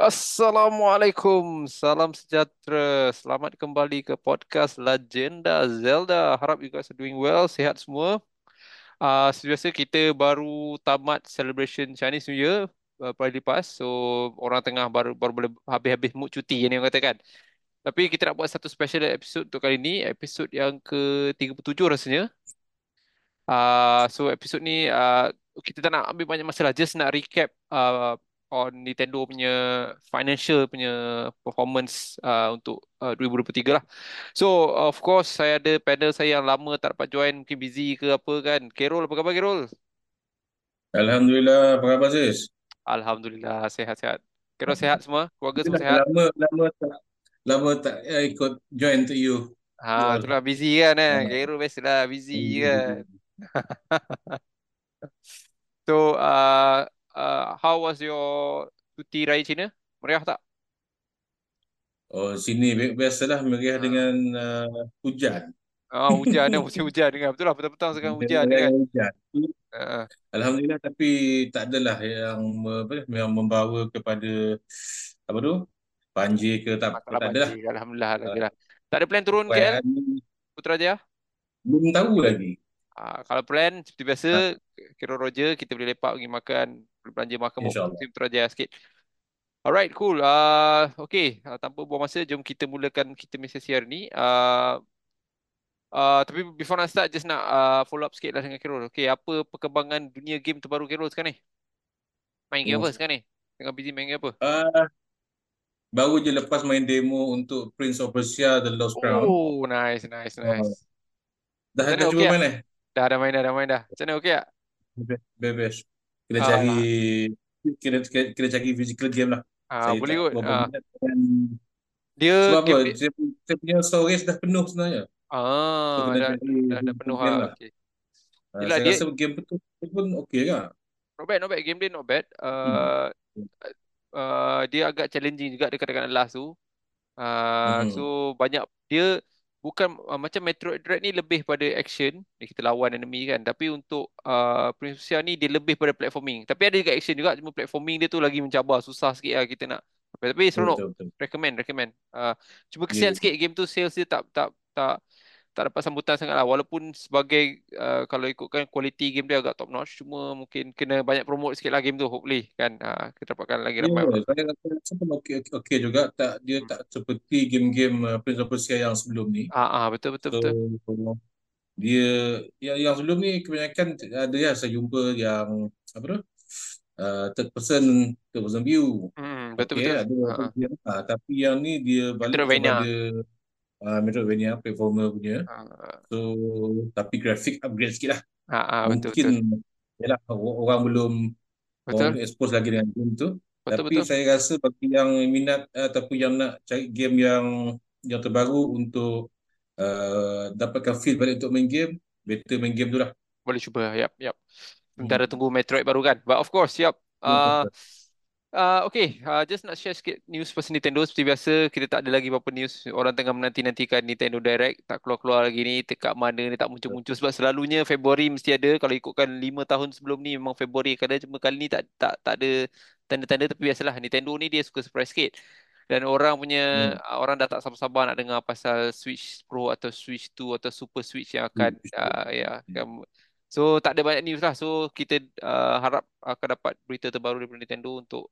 Assalamualaikum, salam sejahtera. Selamat kembali ke podcast Lagenda Zelda. Harap you guys are doing well, sihat semua. Sebiasa kita baru tamat celebration Chinese New Year hari lepas. So orang tengah baru boleh habis-habis mood cuti yang ni orang katakan. Tapi kita nak buat satu special episode untuk kali ni, episode yang ke-37 rasanya. So episode ni kita tak nak ambil banyak masa lah, just nak recap on Nintendo punya financial punya performance untuk 2023 lah. So of course saya ada panel saya yang lama tak dapat join, mungkin busy ke apa kan. K-Rol, apa khabar K-Rol? Alhamdulillah, apa khabar Aziz? Alhamdulillah, sihat-sihat. K-Rol sihat semua? Keluarga semua sihat? Lama tak ikut join to you. Ha, itulah busy kan K-Rol biasalah busy kan. So how was your cuti raya Cina? Meriah tak? Oh, sini biasalah meriah dengan hujan. Hujan dah, musim hujan kan. Betul lah, petang-petang sekarang hujan kan. Alhamdulillah, tapi tak adalah yang membawa kepada apa tu? Banjir ke tak adalah. Alhamdulillah, alhamdulillah. Tak ada plan turun KL? Putrajaya? Belum tahu lagi. Kalau plan seperti biasa Kira Roger, kita boleh lepak pergi makan, belanja makan Putrajaya sikit. Alright, cool. Okay, tanpa buang masa, jom kita mulakan kita sesi hari ni. Tapi before I start, just nak follow up sikit lah dengan Kira. Okay, apa perkembangan dunia game terbaru Kira sekarang ni? Main game apa sekarang ni? Tengah busy main game apa? Baru je lepas main demo untuk Prince of Persia the Lost Crown. Oh, nice. Dah cuba main eh? Dah main dah. Macam mana, okey tak? Bebas. Kena cari physical game lah. Boleh kot. Dia sebab apa? Saya punya storage dah penuh sebenarnya. Dah penuh lah. Okay. Saya rasa game betul pun okey kan? Not bad. Game dia not bad. Dia agak challenging juga dekat-dekat last tu. So banyak dia bukan macam Metroid Dread ni lebih pada action, kita lawan enemy kan. Tapi untuk Prince of Persia ni dia lebih pada platforming. Tapi ada juga action juga, cuma platforming dia tu lagi mencabar, susah sikit lah kita nak. Tapi seronok. Recommend. Cuma kesian sikit game tu sales dia tak dapat sambutan sangatlah, walaupun sebagai kalau ikutkan kualiti game dia agak top notch, cuma mungkin kena banyak promote sikitlah game tu, hopefully kan kita dapatkan lagi ramai. Saya rasa okey juga, tak dia tak seperti game-game Prince of Persia yang sebelum ni. Betul. Dia yang sebelum ni kebanyakan ada yang saya jumpa yang apa tu? Third person view. Betul. Tapi yang ni dia balik kepada Metroidvania, platformer punya. So tapi grafik upgrade sikitlah. Mungkin betul. Yalah, orang belum expose lagi dengan game tu. Tapi saya rasa bagi yang minat ataupun yang nak cari game yang terbaru untuk dapatkan feel balik untuk main game, better main game tu lah. Boleh cuba. Yap. Sementara tunggu Metroid baru kan. But of course, just nak share sikit news pasal Nintendo. Seperti biasa, kita tak ada lagi apa-apa news. Orang tengah menanti-nantikan Nintendo Direct. Tak keluar-keluar lagi ni, dekat mana ni tak muncul-muncul. Sebab selalunya Februari mesti ada. Kalau ikutkan 5 tahun sebelum ni memang Februari akan ada. Cuma kali ni tak ada tanda-tanda. Tapi biasalah, Nintendo ni dia suka surprise sikit. Dan orang dah tak sabar-sabar nak dengar pasal Switch Pro atau Switch 2 atau Super Switch yang akan so tak ada banyak news lah. So kita harap akan dapat berita terbaru daripada Nintendo untuk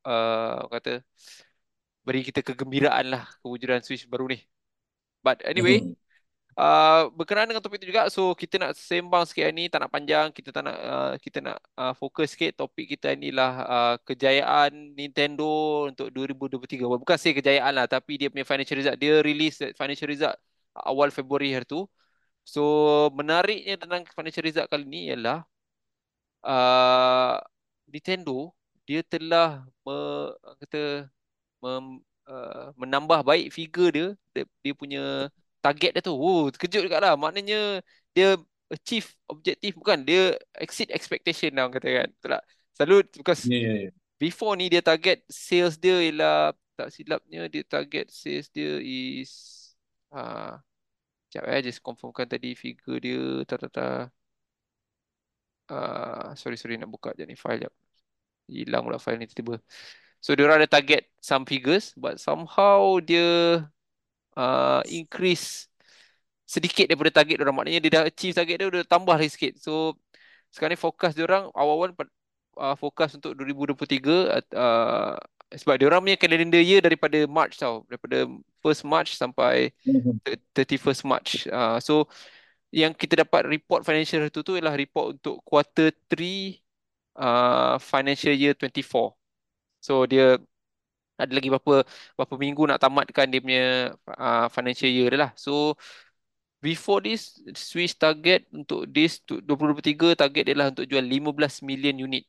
beri kita kegembiraan lah kewujudan Switch baru ni. But anyway, berkenaan dengan topik tu juga, so kita nak sembang sikit hari ni, tak nak panjang, kita nak fokus sikit. Topik kita hari ni lah kejayaan Nintendo untuk 2023. Bukan saya kejayaan lah, tapi dia punya financial result, dia release financial result awal Februari hari tu. So menariknya tentang financial result kali ni ialah Nintendo dia telah menambah baik figure dia punya target dia tu. Terkejut juga lah. Maknanya dia achieve objektif, bukan dia exceed expectation lah orang kata kan. Betul tak? Selalu because before ni dia target sales dia ialah, tak silapnya dia target sales dia is sekejap just confirmkan tadi figure dia. Sorry nak buka je ni file sekejap. Hilang pula file ni tiba-tiba. So diorang ada target some figures, but somehow dia increase sedikit daripada target diorang. Maknanya dia dah achieve target dia, dia tambah lagi sikit. So sekarang ni fokus diorang awal-awal fokus untuk 2023 sebab diorang punya calendar year daripada March tau, daripada 1st March sampai 31st March. So yang kita dapat report financial itu tu ialah report untuk quarter 3 financial year 24. So dia ada lagi berapa minggu nak tamatkan dia punya financial year dia lah. So before this, Switch target untuk this 2023 target dia lah untuk jual 15 million unit.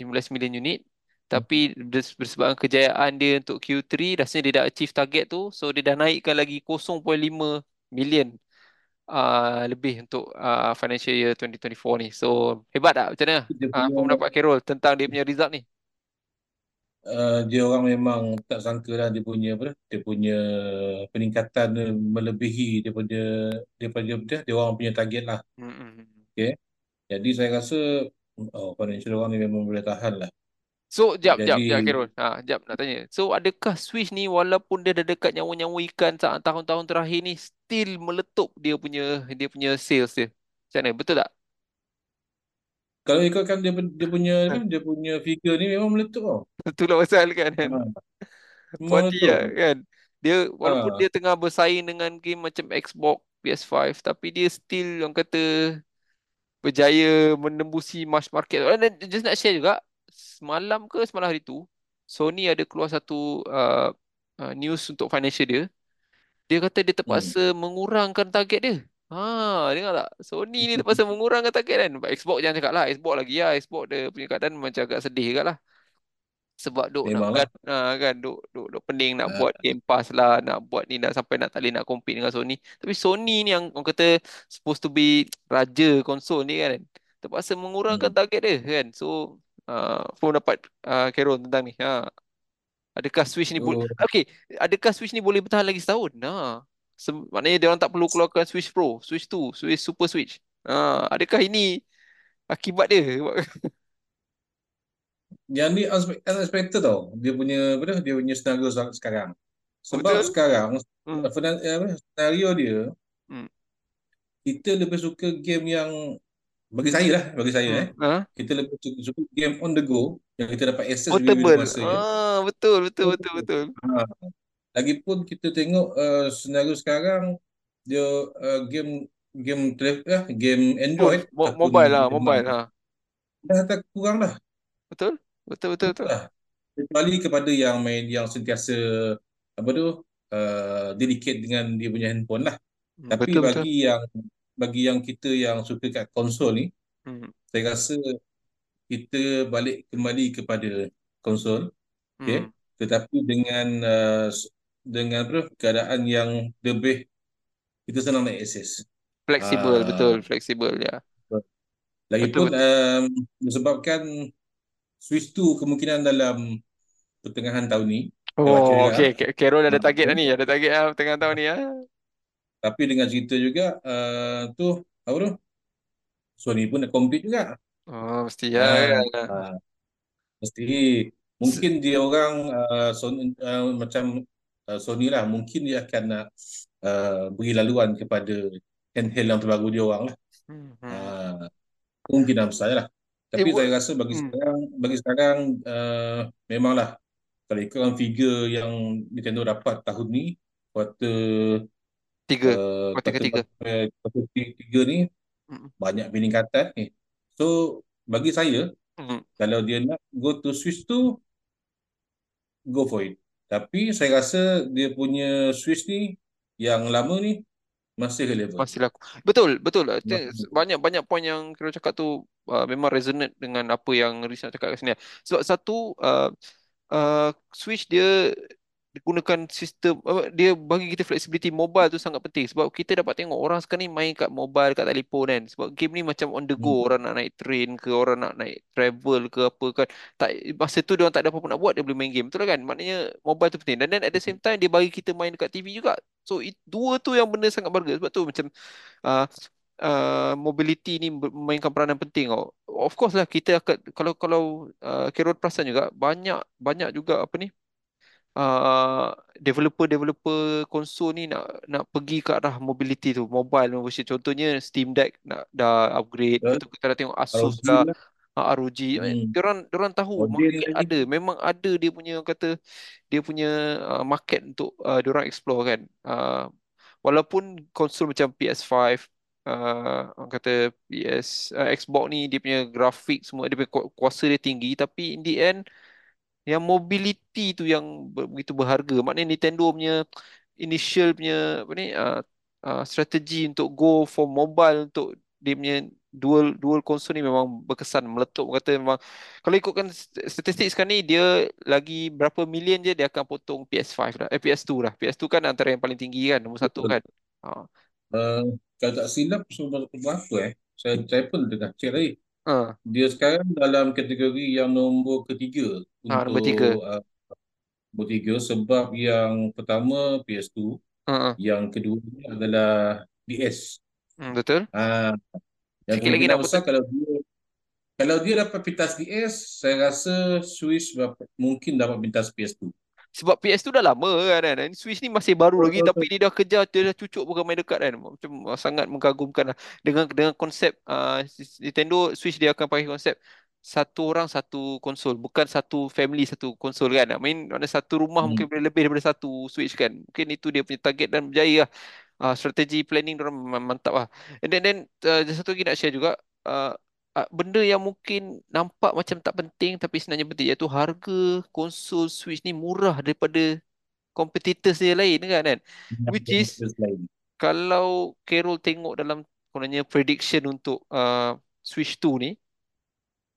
15 million unit. Tapi bersebabkan kejayaan dia untuk Q3, rasanya dia dah achieve target tu. So dia dah naikkan lagi 0.5 million lebih untuk financial year 2024 ni. So hebat tak? Macam mana apa pendapat K-Rol tentang dia punya result ni? Dia orang memang tak sangka lah dia punya peningkatan melebihi daripada dia orang punya target lah. Okay. Jadi saya rasa financial orang ni memang boleh tahan lah. So, jap K-Rol. Jap nak tanya. So, adakah Switch ni walaupun dia dah dekat nyawa-nyawa ikan saat tahun-tahun terakhir ni, still meletup dia punya sales dia? Macam mana? Betul tak? Kalau ikutkan dia punya figure ni memang meletup tau. Betul lah pasal kan. Meletup lah, kan. Dia walaupun dia tengah bersaing dengan game macam Xbox, PS5, tapi dia still orang kata berjaya menembusi mass market. Dan just nak share juga, semalam ke semalam hari tu Sony ada keluar satu news untuk financial dia. Dia kata dia terpaksa mengurangkan target dia. Dengar tak? Sony ni terpaksa mengurangkan target kan. Xbox jangan cakap lah, Xbox lagi lah. Xbox dia punya keadaan macam agak sedih kat lah. Sebab duk memang nak duk pening nak buat Game Pass lah, nak buat ni, nak sampai nak tak boleh nak compete dengan Sony. Tapi Sony ni yang orang kata supposed to be raja konsol ni kan, terpaksa mengurangkan target dia kan. So form dapat K-Rol tentang ni. Adakah Switch ni boleh adakah Switch ni boleh bertahan lagi setahun? Maknanya dia orang tak perlu keluarkan Switch Pro, Switch 2, Switch Super Switch. Adakah ini akibat dia? Yang ni unexpected tau. Dia punya scenario sekarang. Sebab betul? Sekarang scenario dia kita lebih suka game yang bagi saya kita lebih suka game on the go yang kita dapat access bila masa. Betul. Lagipun kita tengok senario sekarang dia game Android mobile. Dah tak kurang lah. Betul. Kecuali kepada yang main yang sentiasa delicate dengan dia punya handphone lah. Tapi betul, bagi yang kita yang suka kat konsol ni, saya rasa kita balik kembali kepada konsol, okay? Tetapi dengan keadaan yang lebih kita senang nak akses. Fleksibel, betul, fleksibel ya. Lagipun disebabkan Switch 2 kemungkinan dalam pertengahan tahun ni. Okey. K-Rol ada target dah ni, ada target lah pertengahan tahun ni. Tapi dengan cerita juga Sony pun nak compete juga. Mesti lah. Mesti mungkin dia orang Sony lah, mungkin dia akan nak beri laluan kepada handheld yang terbaru dia orang lah. Mungkin besar lah. Tapi saya rasa bagi sekarang memanglah kalau ikutkan figure yang Nintendo dapat tahun ni Kota ketiga ni banyak peningkatan ni. So bagi saya kalau dia nak go to Switch tu, go for it. Tapi saya rasa dia punya Switch ni yang lama ni masih relevan. Masih laku. Betul. Banyak point yang K-Rol cakap tu memang resonate dengan apa yang Riz nak cakap kat sini. Sebab satu Switch dia gunakan sistem, dia bagi kita flexibility mobile tu sangat penting. Sebab kita dapat tengok orang sekarang ni main kat mobile, kat telefon kan. Sebab game ni macam on the go. Orang nak naik train ke, orang nak naik travel ke apa kan, tak, masa tu dia orang tak ada apa-apa nak buat, dia boleh main game. Betul kan? Maknanya mobile tu penting. Dan then at the same time dia bagi kita main dekat TV juga. So dua tu yang benda sangat berharga. Sebab tu macam mobility ni memainkan peranan penting. Of course lah, kita akan, kalau K-Rol perasan juga, banyak juga apa ni, developer konsol ni nak pergi ke arah mobility tu, mobile membership. Contohnya Steam Deck nak dah upgrade. Betul, kita dah tengok Asus dah ROG. Diorang tahu market ada, memang ada dia punya market untuk diorang explore kan. Walaupun konsol macam PS5, orang kata Xbox ni dia punya grafik semua, dia punya kuasa dia tinggi, tapi in the end yang mobility tu yang begitu berharga. Maknanya Nintendo punya initial punya apa ni, strategi untuk go for mobile untuk dia punya dual console ni memang berkesan, meletup. Kata memang kalau ikutkan statistik sekarang ni, dia lagi berapa million je dia akan potong PS5 dah, PS2 dah. PS2 kan antara yang paling tinggi kan, nombor satu kan. Kalau tak silap berapa saya pun dengar cek tadi. Dia sekarang dalam kategori yang nombor ketiga untuk nombor tiga, sebab yang pertama PS2, yang kedua adalah DS. Betul. Yang kedua lagi besar, kalau dia dapat pintas DS, saya rasa Switch mungkin dapat pintas PS2. Sebab PS2 dah lama kan. Switch ni masih baru lagi, tapi dia dah kejar, dia dah cucuk bermain dekat kan. Macam sangat mengagumkan lah. Dengan konsep Nintendo Switch, dia akan pakai konsep satu orang satu konsol, bukan satu family satu konsol kan. Nak main ada satu rumah mungkin boleh lebih daripada satu Switch kan. Mungkin itu dia punya target dan berjaya lah. Strategi planning diorang mantap lah. And then satu lagi nak share juga, benda yang mungkin nampak macam tak penting tapi sebenarnya penting, iaitu harga konsol Switch ni murah daripada competitors dia lain kan. Which is kalau K-Rol tengok dalam kononnya prediction untuk Switch 2 ni,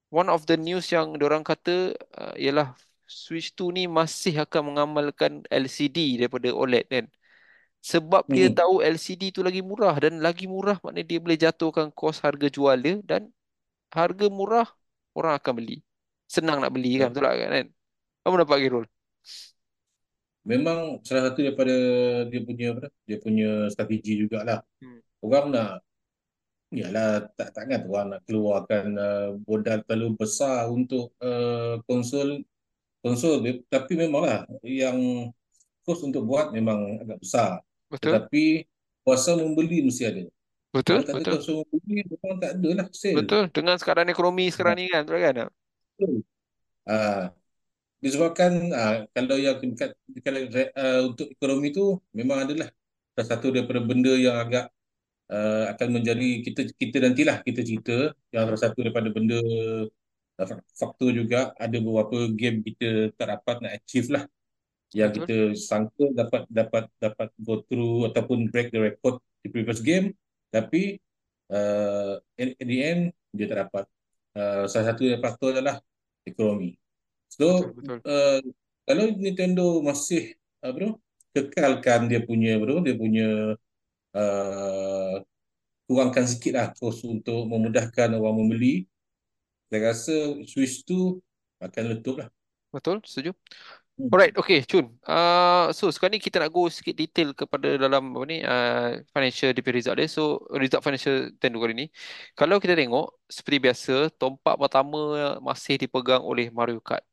one of the news yang diorang kata ialah Switch 2 ni masih akan mengamalkan LCD daripada OLED kan. Sebab dia tahu LCD tu lagi murah, dan lagi murah maknanya dia boleh jatuhkan kos harga jual dia, dan harga murah, orang akan beli. Senang nak beli kan, betul tak kan? Kamu dapat K-Rol? Memang salah satu daripada dia punya strategi jugalah. Orang nak, yalah, takkan orang nak keluarkan modal terlalu besar untuk konsol, tapi memanglah yang kos untuk buat memang agak besar. Betul. Tetapi kuasa membeli mesti ada. Betul, tak betul. Semua beli, memang tak adalah sale. Betul, dengan sekarang ekonomi sekarang ni kan, betul kan? Betul. Disebabkan kalau yang untuk ekonomi tu memang adalah salah satu daripada benda yang agak akan menjadi kita nantilah kita cerita, yang salah satu daripada benda faktor juga ada beberapa game kita tak dapat nak achieve lah. Yang betul. Kita sangka dapat go through ataupun break the record di previous game. Tapi in the end dia tak dapat. Salah satu faktor adalah ekonomi. So betul. Kalau Nintendo masih kekalkan dia punya kurangkan sikit lah kos untuk memudahkan orang membeli, saya rasa Switch tu akan letup lah. Betul, setuju. Alright, okay Chun. So sekarang ni kita nak go sikit detail kepada dalam apa ni, financial DP result dia. So result financial Nintendo kali ni, kalau kita tengok seperti biasa, tompak pertama masih dipegang oleh Mario Kart.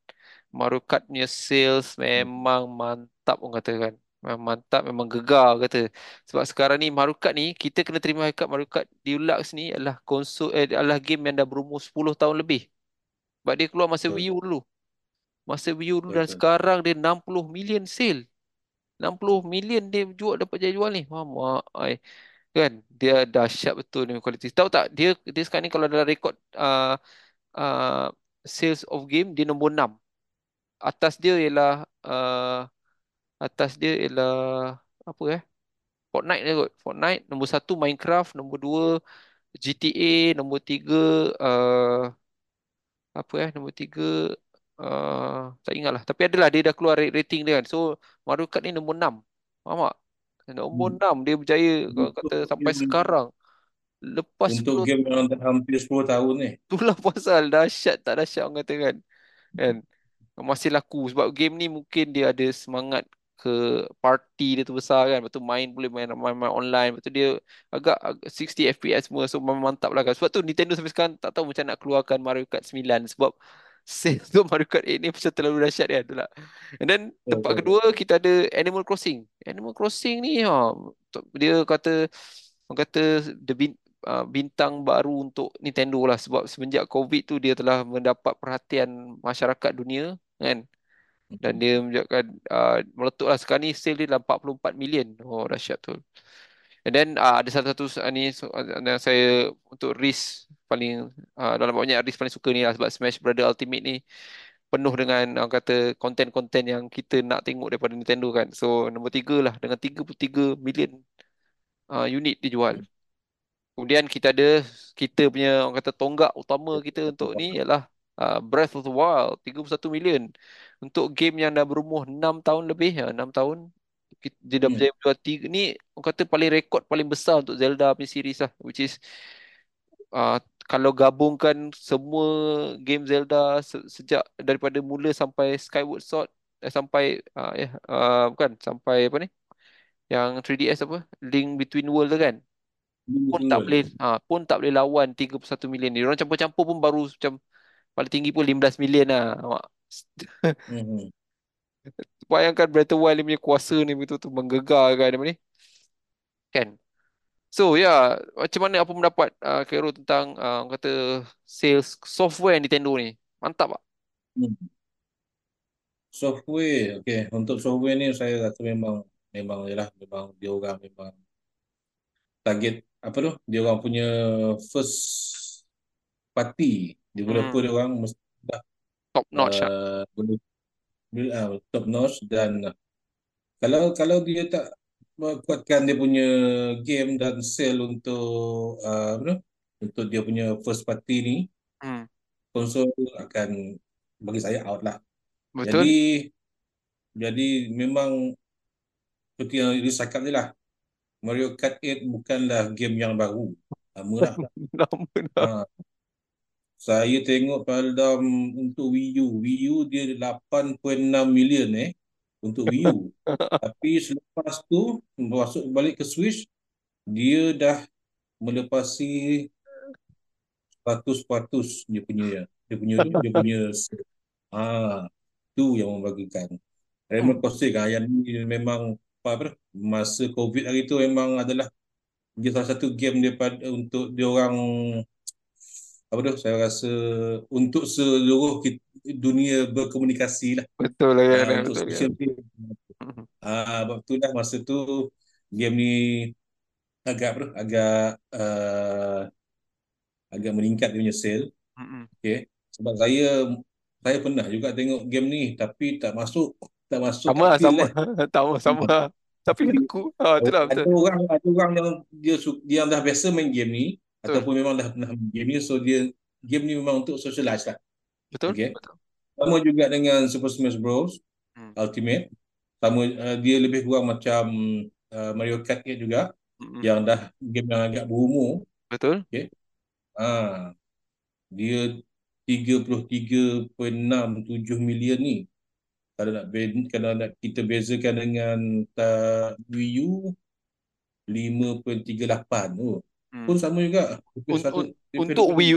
Mario Kart punya sales memang mantap orang kata kan. Memang mantap, memang gegar kata. Sebab sekarang ni Mario Kart ni, kita kena terima hakikat Mario Kart Deluxe ni adalah konsol adalah game yang dah berumur 10 tahun lebih. Sebab dia keluar masa Wii U dulu. Masa Wii U dan sekarang dia 60 million sale. 60 million dia jual, dapat jual ni. Mamak ai. Kan dia dahsyat betul ni kualiti. Tahu tak dia sekarang ni kalau dalam rekod sales of game dia nombor 6. Atas dia ialah apa Fortnite dia kot. Fortnite nombor 1, Minecraft nombor 2, GTA nombor 3, nombor 3 tak ingat lah. Tapi adalah dia dah keluar rating dia kan. So Mario Kart ni nombor 6. Faham tak? Nombor 6 dia berjaya kata sampai sekarang. Lepas untuk game yang hampir 10 tahun ni. Itulah pasal dahsyat tak dahsyat orang kata kan. Masih laku sebab game ni mungkin dia ada semangat ke party dia tu besar kan. Lepas tu main boleh main online. Lepas tu dia agak 60 FPS semua. So memang mantap lah kan. Sebab tu Nintendo sampai sekarang tak tahu macam nak keluarkan Mario Kart 9. Sebab sales tu Mario Kart 8 ni macam terlalu dahsyat kan. Itulah. And then tempat kedua kita ada Animal Crossing. Animal Crossing ni dia kata, orang kata bintang baru untuk Nintendo lah. Sebab semenjak COVID tu dia telah mendapat perhatian masyarakat dunia kan. Dan dia menjadikan meletup lah. Sekarang ni sale dia dalam 44 million. Oh dahsyat tu. And then ada satu-satu ni yang saya untuk risk paling dalam banyak risk paling suka ni lah. Sebab Smash Bros Ultimate ni penuh dengan orang kata konten-konten yang kita nak tengok daripada Nintendo kan. So nombor 3 lah dengan 33 million unit dijual. Kemudian kita ada, kita punya orang kata tonggak utama kita untuk ni ialah Breath of the Wild, 31 million. Untuk game yang dah berumur 6 tahun lebih, 6 tahun. Dia dah berjaya menjual 3 ni, orang kata paling rekod paling besar untuk Zelda punya series lah. Which is, kalau gabungkan semua game Zelda sejak daripada mula sampai Skyward Sword, sampai apa ni? Yang 3DS apa? Link Between World tu kan? Pun tak boleh lawan 31 million ni. Orang campur-campur pun baru macam paling tinggi pun 15 million lah. Bayangkan Breath of the Wild punya kuasa ni betul-betul menggegarkan apa ni. Kan. So yeah, macam mana apa pendapat K-Rol tentang orang kata sales software Nintendo ni? Mantap tak? Software, okey, untuk software ni saya rasa memang dia orang memang target apa tu, dia orang punya first party developer dia orang mesti dah top notch top notch. Dan kalau dia tak kuatkan dia punya game dan sale untuk untuk dia punya first party ni, konsol akan bagi saya out lah. Betul. Jadi memang seperti yang dia cakap ni lah, Mario Kart 8 bukanlah game yang baru. Lama dah. Saya tengok dalam untuk Wii U dia 8.6 million untuk Wii U. Tapi selepas tu masuk balik ke Switch, dia dah melepasi 100% dia punya tu yang membagikan. Animal Crossing yang ni memang masa COVID hari tu memang adalah dia salah satu game daripada untuk dia orang saya rasa untuk seluruh dunia berkomunikasi lah. Betul lah ya, untuk special game. Waktu dah masa tu game ni agak meningkat dia punya sale. Okey, sebab saya pernah juga tengok game ni tapi tak masuk. Sama. Tapi aku itulah betul. Ada orang yang dia dah biasa main game ni. Betul. Ataupun memang dah pernah main game ni, so dia game ni memang untuk socialize lah. Betul. Okay. Betul. Sama juga dengan Super Smash Bros Ultimate. Sama dia lebih kurang macam Mario Kart 8 juga yang dah game yang agak berumur. Betul. Okey. Dia 33.67 million ni. Kalau nak kita bezakan dengan Wii U 5.38 tu pun sama juga untuk Wii U,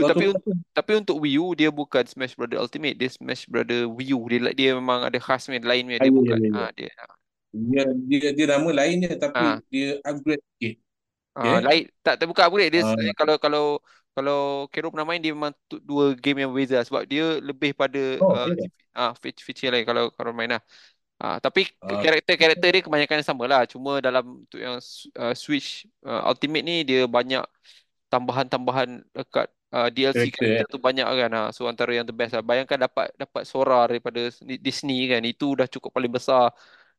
tapi untuk Wii U dia bukan Smash Bros Ultimate, dia Smash Bros Wii U. Dia memang ada khasnya lainnya, dia bukan dia nama lainnya tapi dia upgrade sikit. Lain tak bukan upgrade dia. Kalau K-Rol pernah main, dia memang dua game yang berbeza sebab dia lebih pada feature lain kalau K-Rol main lah. Tapi karakter dia kebanyakan sama lah. Cuma dalam untuk yang Switch Ultimate ni dia banyak tambahan-tambahan dekat DLC karakter tu banyak kan. So antara yang the best lah. Bayangkan dapat Sora daripada Disney kan. Itu dah cukup paling besar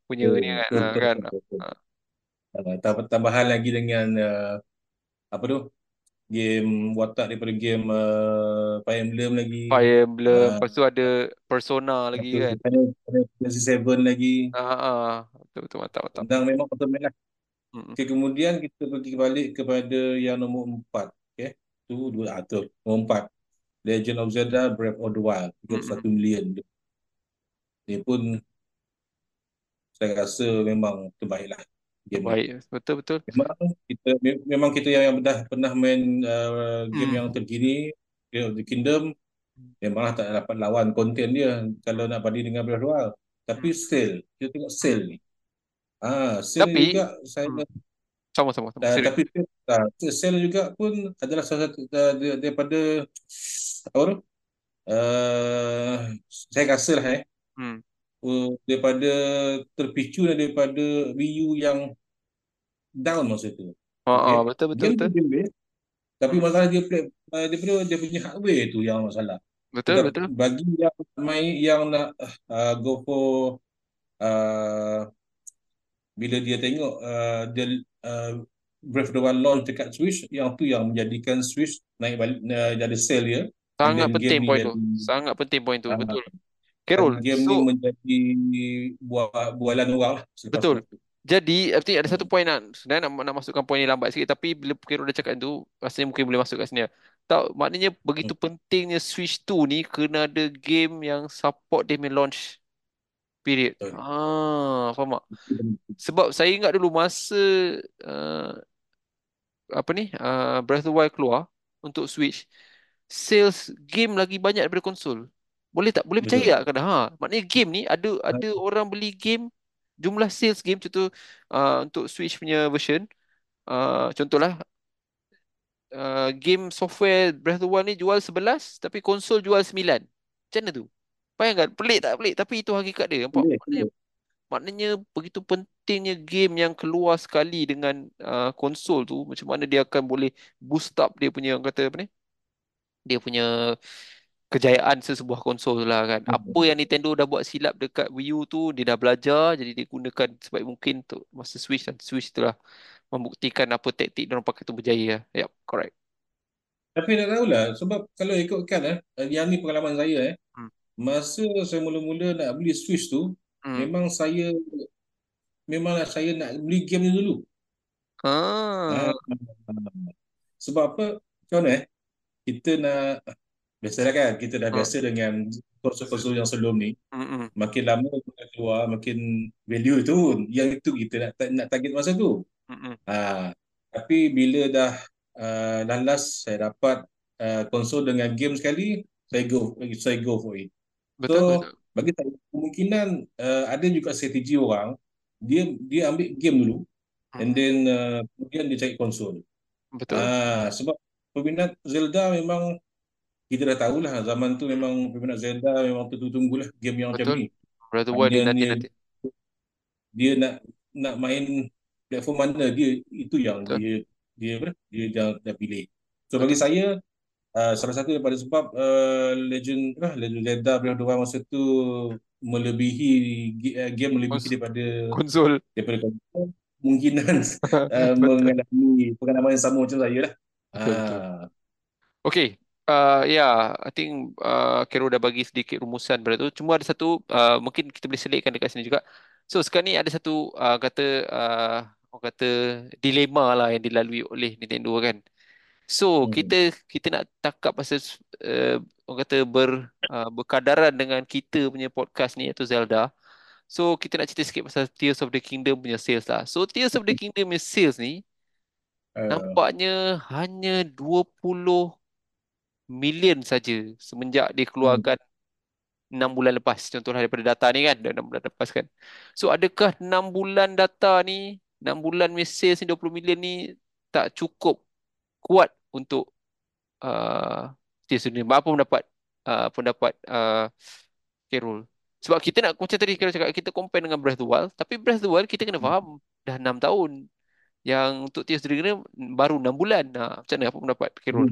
punya ni kan. Tambahan lagi dengan game watak daripada game Fire Emblem lagi. Fire Emblem. Lepas tu ada Persona lagi kan. Final 7 lagi. Betul-betul mantap. Dan memang betul-betul lah. Okay, kemudian kita pergi balik kepada yang nombor 4. Okay. Nombor 4. Legend of Zelda Breath of the Wild. 31 million. Dia pun saya rasa memang terbaiklah game. Baik, betul-betul. Memang kita yang pernah main game yang terkini, Tears of the Kingdom, memanglah tak dapat lawan konten dia kalau nak banding dengan Breath of the Wild. Tapi sale, kita tengok sale ni. Sale tapi, juga saya sama-sama. Tapi sale juga pun adalah salah satu daripada orang saya rasa lah daripada terpicu dan daripada Wii U yang down masa tu. Betul. Dia, tapi masalah dia punya hardware tu yang masalah. Betul. Bagi yang main yang nak go for bila dia tengok Breath of the Wild launch dekat Switch, yang tu yang menjadikan Switch naik balik dari sale dia. Sangat penting point tu. Betul. K-Rol, game ni menjadi bualan orang lah. Betul. Jadi, ada satu point nak masukkan point ni lambat sikit, tapi bila K-Rol dah cakap tu, rasanya mungkin boleh masuk kat sini. Tak, maknanya begitu pentingnya Switch 2 ni kena ada game yang support dia main launch period. Faham tak? Sebab saya ingat dulu masa Breath of the Wild keluar untuk Switch, sales game lagi banyak daripada konsol. Boleh tak? Boleh percaya tak kadang? Maknanya game ni ada orang beli game, jumlah sales game contoh untuk Switch punya version, contohlah game software Breath of the Wild ni jual 11 tapi konsol jual 9. Macam mana tu? Bayangkan, pelik tak pelik? Tapi itu hakikat dia. Maknanya begitu pentingnya game yang keluar sekali dengan konsol tu, macam mana dia akan boleh boost up dia punya, orang kata apa ni, dia punya kejayaan sesebuah konsol lah kan. Apa yang Nintendo dah buat silap dekat Wii U tu, dia dah belajar, jadi dia gunakan sebaik mungkin untuk masa Switch, dan Switch tu lah membuktikan apa taktik dia orang pakai tu berjaya. Yap, correct. Tapi tak tahulah, sebab kalau ikutkan yang ni pengalaman saya masa saya mula-mula nak beli Switch tu, memang saya nak beli game ni dulu. Sebab apa? Macam mana kita nak, biasalah kan, kita dah biasa dengan konsol-konsol yang sebelum ni. Makin lama kita keluar, makin value tu yang itu kita nak target masa tu. Tapi bila dah last saya dapat konsol dengan game sekali, saya go for it. Betul. Bagi saya kemungkinan ada juga strategi orang, dia ambil game dulu and then kemudian dia cari konsol. Betul. Sebab peminat Zelda, memang kita dah tahulah zaman tu memang peminat Zelda memang tertunggu-tunggulah game yang macam ni. Betul. Dia nanti dia nak main platform mana, dia itu yang dia dah pilih. So bagi saya salah satu daripada sebab Legend Zelda Breath of the Wild masa tu melebihi game daripada konsol. Daripada konsol kemungkinan mengalami pengalaman yang sama macam saya lah. Okay. I think K-Rol dah bagi sedikit rumusan pada tu. Cuma ada satu mungkin kita boleh selitkan dekat sini juga. So sekarang ni ada satu orang kata dilema lah yang dilalui oleh Nintendo kan. So kita nak cakap pasal orang kata berkadaran dengan kita punya podcast ni iaitu Zelda. So kita nak cerita sikit pasal Tears of the Kingdom punya sales lah. So Tears of the Kingdom punya sales ni nampaknya hanya 20 million saja semenjak dia keluarkan 6 bulan lepas. Contohlah daripada data ni kan, 6 bulan lepas kan. So adakah 6 bulan data ni, 6 bulan sales ni 20 million ni tak cukup kuat untuk Tears of the Kingdom? Apa pendapat K-Rol? Sebab kita nak, macam tadi K-Rol cakap, kita compare dengan Breath of the Wild, tapi Breath of the Wild kita kena faham dah 6 tahun. Yang untuk Tears of the Kingdom baru 6 bulan. Macam mana, apa pendapat K-Rol?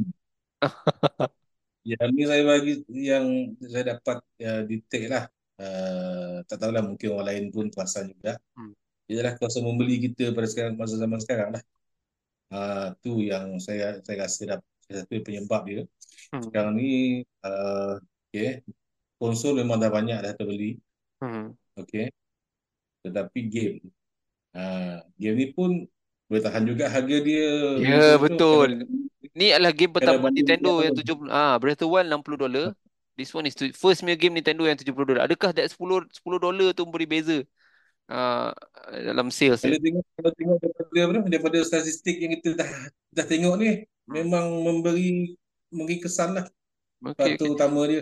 Yang ni saya bagi, yang saya dapat detect lah, tak tahulah mungkin orang lain pun perasan juga. Ialah kuasa membeli kita pada sekarang, masa zaman sekarang lah. Tu yang saya rasa dah satu penyebab dia. Sekarang ni konsol memang dah banyak dah terbeli. Tetapi game, game ni pun boleh tahan juga harga dia. Ya, betul. Ni adalah game pertama Nintendo yang Breath of the Wild $60. This one is first game Nintendo yang $70. Adakah that $10 tu beri beza dalam sales. Kalau tengok daripada statistik yang kita dah tengok ni, memang memberi kesan lah. Okay, faktor utama dia.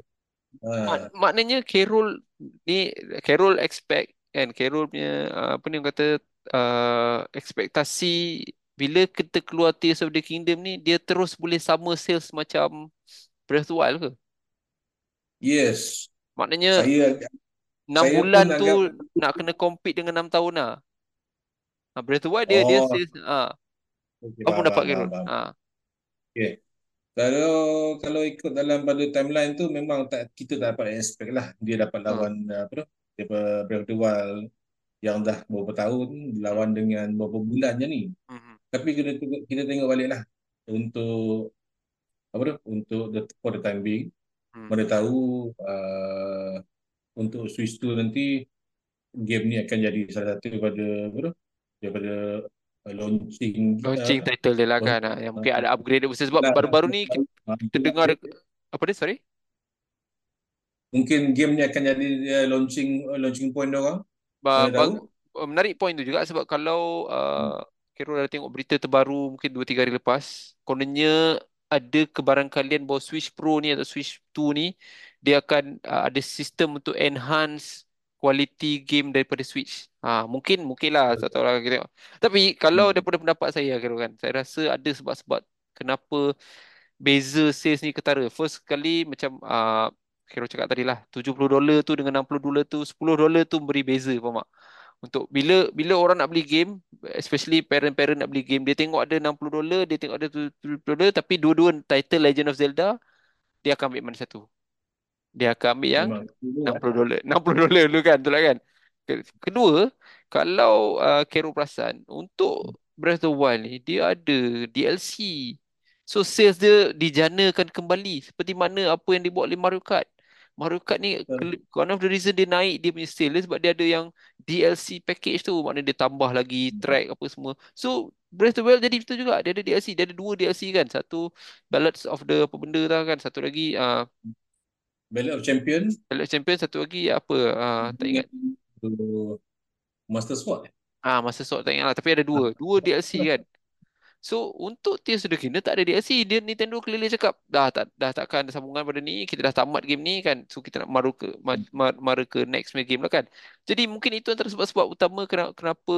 Maknanya K-Rol ni, K-Rol expect kan, K-Rol punya ekspektasi bila kita keluar Tears of the Kingdom ni, dia terus boleh sama sales macam Breath of the Wild ke? Yes. Maknanya saya 6 bulan tu nak kena compete dengan 6 tahun lah. Breath of the Wild dia sales. Okay, kamu dapat K-Rol. Okay. Kalau ikut dalam pada timeline tu, memang kita tak dapat expect lah dia dapat lawan Breath of the Wild yang dah beberapa tahun lawan dengan beberapa bulan je ni. Tapi kita tengok balik lah untuk untuk for the time being. Mana tahu untuk Switch 2 nanti game ni akan jadi salah satu daripada launching title dia lah kan, yang mungkin ada upgrade sebab baru-baru ni kita dengar mungkin game ni akan jadi launching point dia orang. Menarik point tu juga sebab kalau K-Rol ada tengok berita terbaru mungkin 2-3 hari lepas, kononnya ada kebarangkalian bahawa Switch Pro ni atau Switch 2 ni dia akan ada sistem untuk enhance kualiti game daripada Switch. Mungkin lah, tak tahu lah kita tengok. Tapi kalau daripada pendapat saya kan, saya rasa ada sebab-sebab kenapa beza sales ni ketara. First sekali macam K-Rol cakap tadi lah, $70 tu dengan $60 tu, $10 tu beri beza, faham tak? Untuk bila orang nak beli game, especially parent-parent nak beli game, dia tengok ada $60, dia tengok ada $70, tapi dua-dua title Legend of Zelda, dia akan ambil mana satu? Dia akan ambil yang $60. $60 dulu kan, betul kan? Kedua, kalau K-Rol perasan, untuk Breath of the Wild ni, dia ada DLC. So sales dia dijanakan kembali seperti mana apa yang dibuat oleh Mario Kart. Mario Kart ni, one of the reason dia naik dia punya sale sebab dia ada yang DLC package tu, maknanya dia tambah lagi track apa semua. So Breath of the Wild jadi betul juga, dia ada DLC, dia ada dua DLC kan, satu Ballads of the apa benda lah kan, satu lagi Ballad of Champion, satu lagi tak ingat, Master Sword tak ingat lah, tapi ada dua DLC kan. So untuk Tears of the Kingdom tak ada DLC. Dia Nintendo keliling cakap dah takkan ada sambungan pada ni, kita dah tamat game ni kan. So kita nak mara ke next game lah kan. Jadi mungkin itu antara sebab-sebab utama kenapa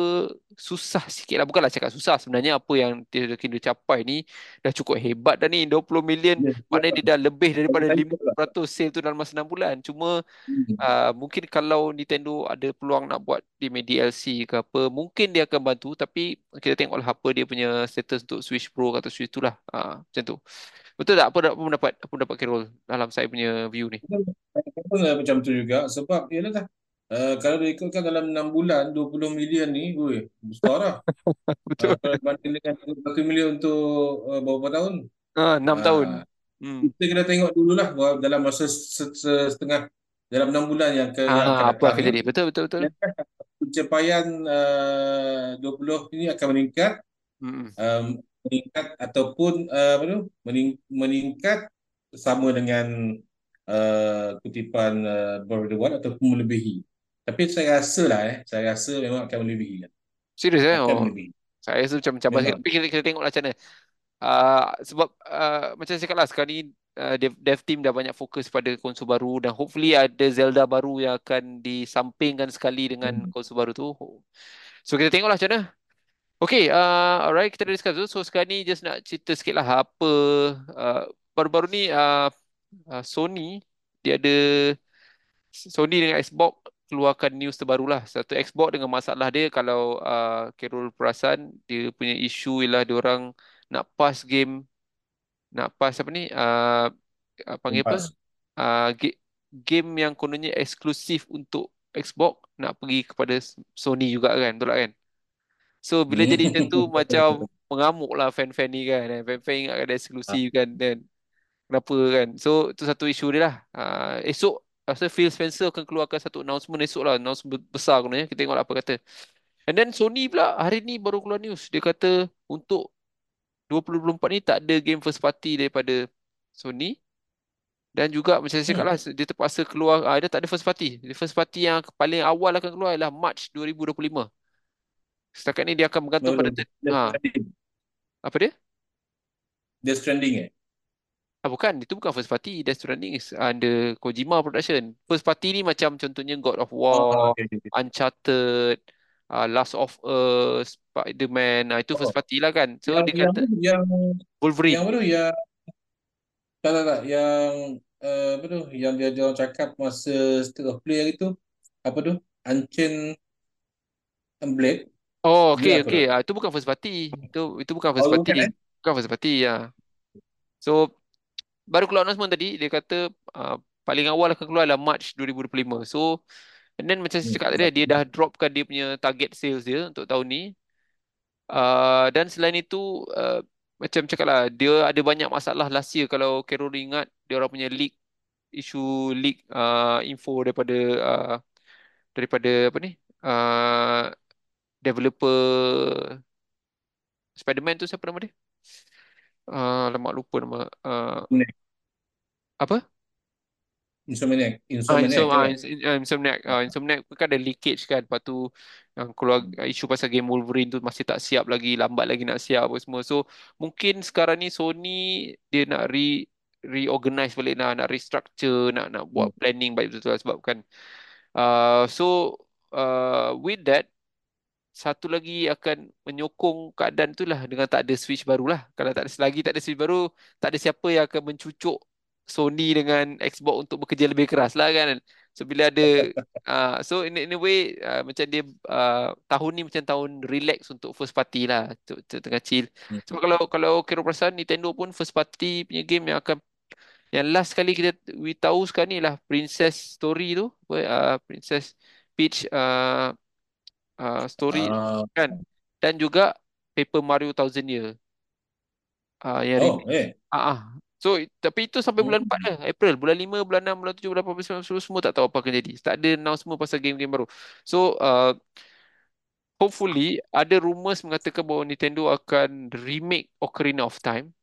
susah sikit lah. Bukanlah cakap susah, sebenarnya apa yang Tears of the Kingdom capai ni dah cukup hebat dah ni, 20 million. Maknanya dia dah lebih daripada 5% sale tu dalam masa 6 bulan. Cuma mungkin kalau Nintendo ada peluang nak buat dia DLC ke apa, mungkin dia akan bantu. Tapi kita tengoklah apa dia punya untuk Switch Pro atau Switch 2 lah. Macam tu. Betul tak? Apa pendapat K-Rol dalam saya punya view ni? Macam tu juga sebab ialah kalau diikutkan dalam 6 bulan 20 million ni, besar lah. Betul. Banding dengan 1 million untuk beberapa tahun. 6 tahun. Kita kena tengok dululah dalam masa setengah dalam 6 bulan yang apa akan jadi. Betul. Pencapaian 20 ini akan meningkat. Meningkat ataupun meningkat sama dengan kutipan berdewan ataupun melebihi. Tapi saya rasa memang akan melebihi. Serius melebihi. Saya rasa macam tapi kita tengoklah macam mana. Sebab macam saya cakaplah sekarang ni dev team dah banyak fokus pada konsol baru dan hopefully ada Zelda baru yang akan disampingkan sekali dengan konsol baru tu. So kita tengoklah macam mana. Okay, alright, kita dah discuss tu. So sekarang ni just nak cerita sikit lah apa baru-baru ni Sony dengan Xbox keluarkan news terbaru lah. Satu Xbox dengan masalah dia, kalau K-Rol perasan, dia punya isu ialah diorang nak pass game, nak pass apa ni, panggil apa? Game yang kononnya eksklusif untuk Xbox nak pergi kepada Sony juga kan, betul kan? So bila jadi macam tu macam mengamuk lah fan-fan ni kan. Fan-fan ingat ada eksklusif kan, dan kenapa kan. So tu satu isu dia lah. Esok rasa Phil Spencer akan keluarkan satu announcement esok lah, announcement besar kononnya. Kita tengok lah apa kata. And then Sony pula hari ni baru keluar news, dia kata untuk 2024 ni tak ada game first party daripada Sony. Dan juga macam saya cakap lah, dia terpaksa keluar, dia tak ada first party. Dia first party yang paling awal akan keluar ialah March 2025. Setakat ni dia akan bergantung pada apa dia? Death Stranding bukan, itu bukan first party. Death Stranding is under Kojima production. First party ni macam contohnya God of War, Uncharted, Last of Us, Spider-Man, itu first party lah kan. So dia kata yang Wolverine. Yang baru yang tak yang apa tu yang dia orang cakap masa setengah play hari tu, apa tu, Unchained and Blade. Oh okey itu bukan first party. Itu bukan first party. Bukan first party ya. So baru keluar announcement tadi, dia kata paling awal akan keluar adalah March 2025. So and then macam saya cakap tadi, dia dah dropkan dia punya target sales dia untuk tahun ni. Dan selain itu macam cakap lah, dia ada banyak masalah last year. Kalau K-Rol ingat, dia orang punya leak, isu leak info daripada apa ni, developer Spider-Man tu, siapa nama dia? Alamak, lupa nama. Apa? Insomniac kan ada leakage kan. Lepas tu yang keluar isu pasal game Wolverine tu masih tak siap lagi, lambat lagi nak siap apa semua. So mungkin sekarang ni Sony dia nak reorganize balik lah, nak restructure, nak buat planning baik betul-betul lah, sebab kan with that, satu lagi akan menyokong keadaan tu lah dengan tak ada Switch barulah. Kalau selagi tak ada Switch baru, tak ada siapa yang akan mencucuk Sony dengan Xbox untuk bekerja lebih keras lah kan. So bila ada so in a way macam dia tahun ni macam tahun relax untuk first party lah, tengah chill. Sebab kalau kira perasan, Nintendo pun first party punya game yang last kali we tahu sekarang ni lah Princess Story tu, Princess Peach story kan, dan juga Paper Mario 1000 Year yang So tapi itu sampai bulan 4 lah, April, bulan 5, bulan 6, bulan 7, bulan 8, 9, semua tak tahu apa akan jadi. Tak ada announcement pasal game-game baru. So hopefully ada rumours mengatakan bahawa Nintendo akan remake Ocarina of Time.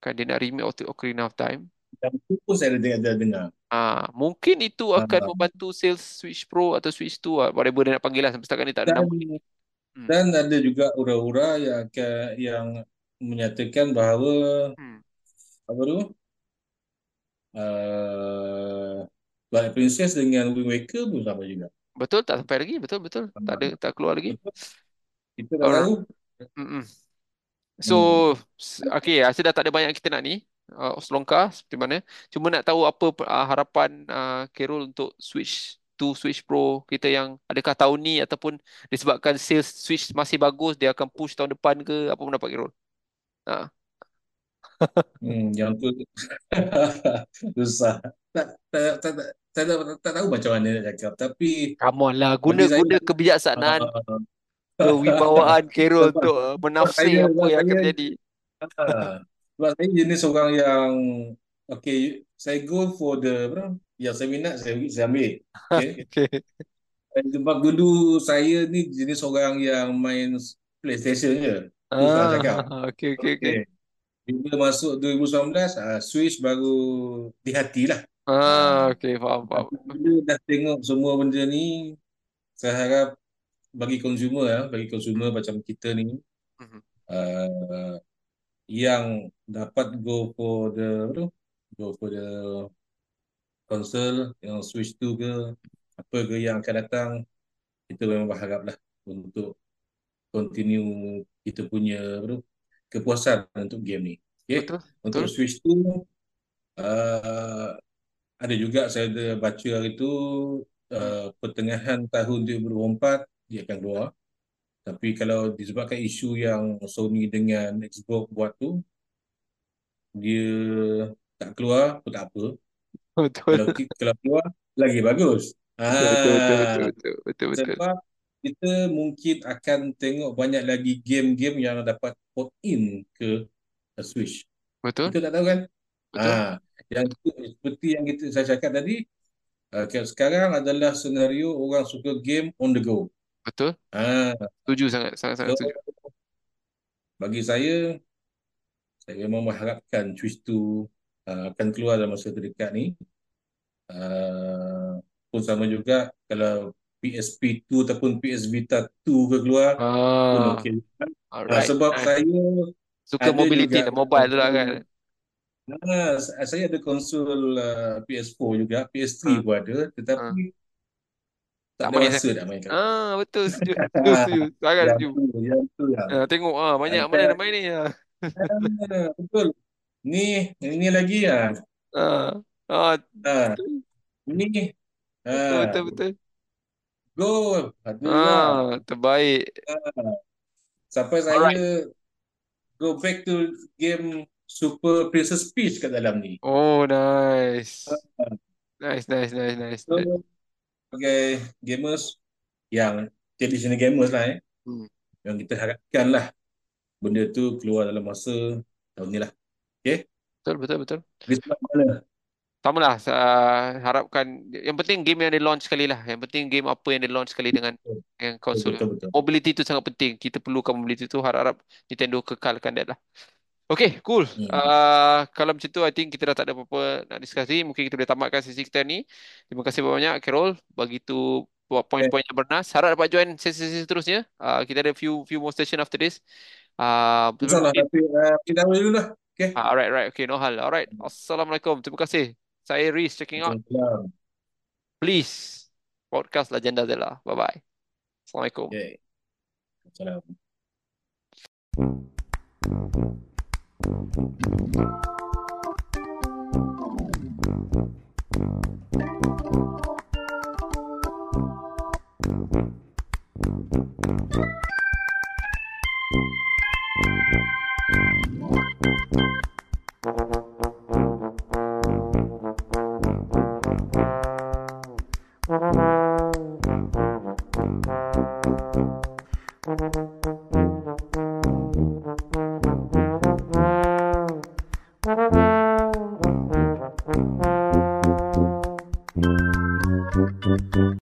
Kan dia nak remake Ocarina of Time. Dan itu pun saya ada dengar. Mungkin itu akan membantu sales Switch Pro atau Switch 2 whatever dia nak panggil lah, sampai setakat ni tak ada nama. Dan ada juga ura-ura yang menyatakan bahawa apa tu? Black Princess dengan Wind Waker pun sama juga. Betul, tak sampai lagi, betul. Tak keluar lagi. Kita dah tahu. So, okey, saya dah tak ada banyak kita nak ni. Selongkar seperti mana. Cuma nak tahu apa harapan K-Rol untuk Switch 2, Switch Pro kita, yang adakah tahun ni ataupun disebabkan sales Switch masih bagus dia akan push tahun depan ke, apa pendapat K-Rol? Yang tu susah. Tak tahu macam mana nak cakap, tapi come on lah, guna kebijaksanaan, kewibawaan K-Rol untuk menafsir apa yang akan terjadi. Sebab saya jenis orang yang okay, saya go for the yang saya minat, saya ambil. Okay. Sebab dulu saya ni jenis orang yang main PlayStation je. Okay. Bila masuk 2019, Switch baru di hati lah. Okay, faham. Bila dah tengok semua benda ni, saya harap bagi konsumer macam kita ni, yang dapat go for the konsol yang Switch 2 ke apa ke yang akan datang, kita memang berharaplah untuk continue kita punya kepuasan untuk game ni. Okay? Betul. Untuk Switch 2 ada juga saya ada baca hari tu pertengahan tahun 2024 dia akan keluar. Tapi kalau disebabkan isu yang Sony dengan Xbox buat tu, dia tak keluar pun tak apa. Betul. Kalau keluar lagi bagus. Betul. Sebab kita mungkin akan tengok banyak lagi game-game yang dapat port in ke Switch. Betul. Kita tak tahu kan? Betul. Yang seperti yang saya cakap tadi, sekarang adalah senario orang suka game on the go. Betul. Setuju sangat setuju. Bagi saya memang mengharapkan Switch 2 akan keluar dalam masa terdekat ni. Pun sama juga kalau PSP2 ataupun PS Vita 2 ke keluar pun okey. Sebab saya suka mobility juga, mobile tu lah kan. Saya ada konsol PS4 juga, PS3 pun ada, tetapi tak ada masa nak mainkan. Betul, setuju. Sangat setuju. Tengok banyak mana nak main ni. Betul. Ni lagi ah. Ni betul. Gol. Terbaik. Sampai saya go back to game Super Princess Peach kat dalam ni. Oh, nice. Nice. So, sebagai gamers yang traditional gamers lah yang kita harapkan lah benda tu keluar dalam masa tahun ni lah. Okay? Betul. Sama lah, harapkan. Yang penting game yang dia launch sekali lah. Yang penting game apa yang dia launch sekali dengan yang konsol. Betul. Mobility tu sangat penting. Kita perlukan mobility tu. Harap-harap Nintendo kekalkan that lah. Okay, cool. Kalau macam tu, I think kita dah tak ada apa-apa nak diskusi. Mungkin kita boleh tamatkan sesi kita ni. Terima kasih banyak-banyak, K-Rol. Bagi tu poin-poin yang bernas. Harap dapat join sesi-sesi seterusnya. Kita ada few more session after this. InsyaAllah. Tapi kita dulu lah. Okay. Alright. Okay, no hal. Alright. Assalamualaikum. Terima kasih. Saya Riz checking out. Please. Podcast Lagenda Zelda. Bye-bye. Assalamualaikum. Okay. Assalamualaikum.